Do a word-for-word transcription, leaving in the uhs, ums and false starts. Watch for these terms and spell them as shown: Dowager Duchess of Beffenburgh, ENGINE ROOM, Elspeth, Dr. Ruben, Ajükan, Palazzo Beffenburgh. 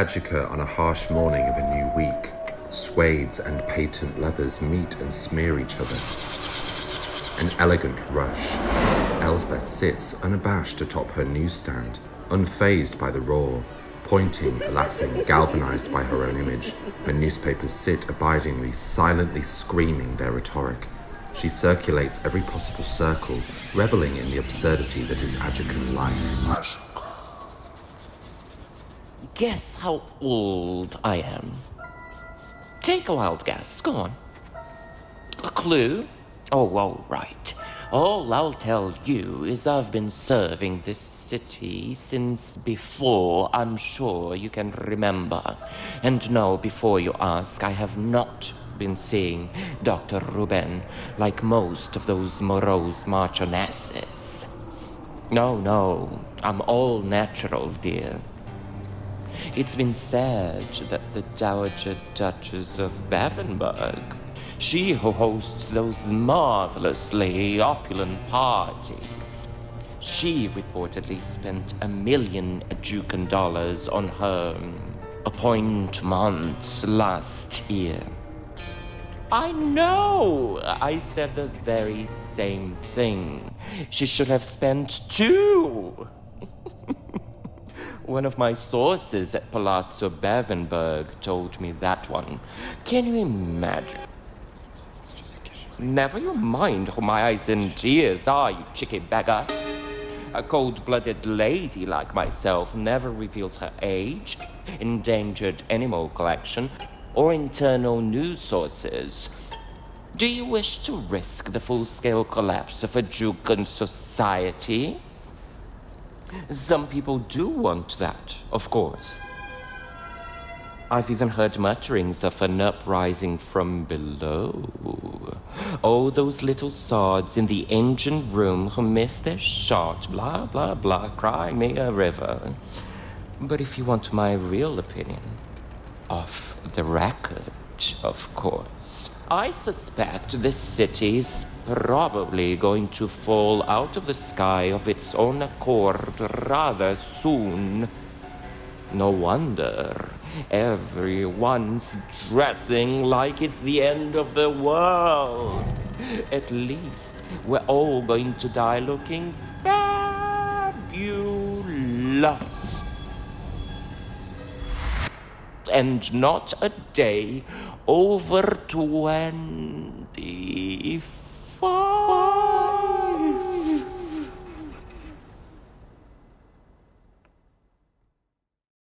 Ajükan on a harsh morning of a new week. Suedes and patent leathers meet and smear each other. An elegant rush. Elspeth sits unabashed atop her newsstand, unfazed by the roar, pointing, laughing, galvanized by her own image. Her newspapers sit abidingly, silently screaming their rhetoric. She circulates every possible circle, reveling in the absurdity that is Ajükan life. Guess how old I am. Take a wild guess, go on. A clue? Oh, all right. All I'll tell you is I've been serving this city since before I'm sure you can remember. And no, before you ask, I have not been seeing Doctor Ruben like most of those morose marchionesses. No, no, I'm all natural, dear. It's been said that the Dowager Duchess of Beffenburgh, she who hosts those marvelously opulent parties, she reportedly spent a million Ajükan dollars on her appointments last year. I know! I said the very same thing. She should have spent two! One of my sources at Palazzo Beffenburgh told me that one. Can you imagine? Never you mind who my eyes and ears are, you cheeky beggar. A cold-blooded lady like myself never reveals her age, endangered animal collection, or internal news sources. Do you wish to risk the full-scale collapse of Ajükan society? Some people do want that, of course. I've even heard mutterings of an uprising from below. Oh, those little sods in the engine room who missed their shot, blah, blah, blah, cry me a river. But if you want my real opinion, off the record, of course, I suspect this city's probably going to fall out of the sky of its own accord rather soon. No wonder everyone's dressing like it's the end of the world. At least we're all going to die looking fabulous. And not a day over twenty-five. Fun.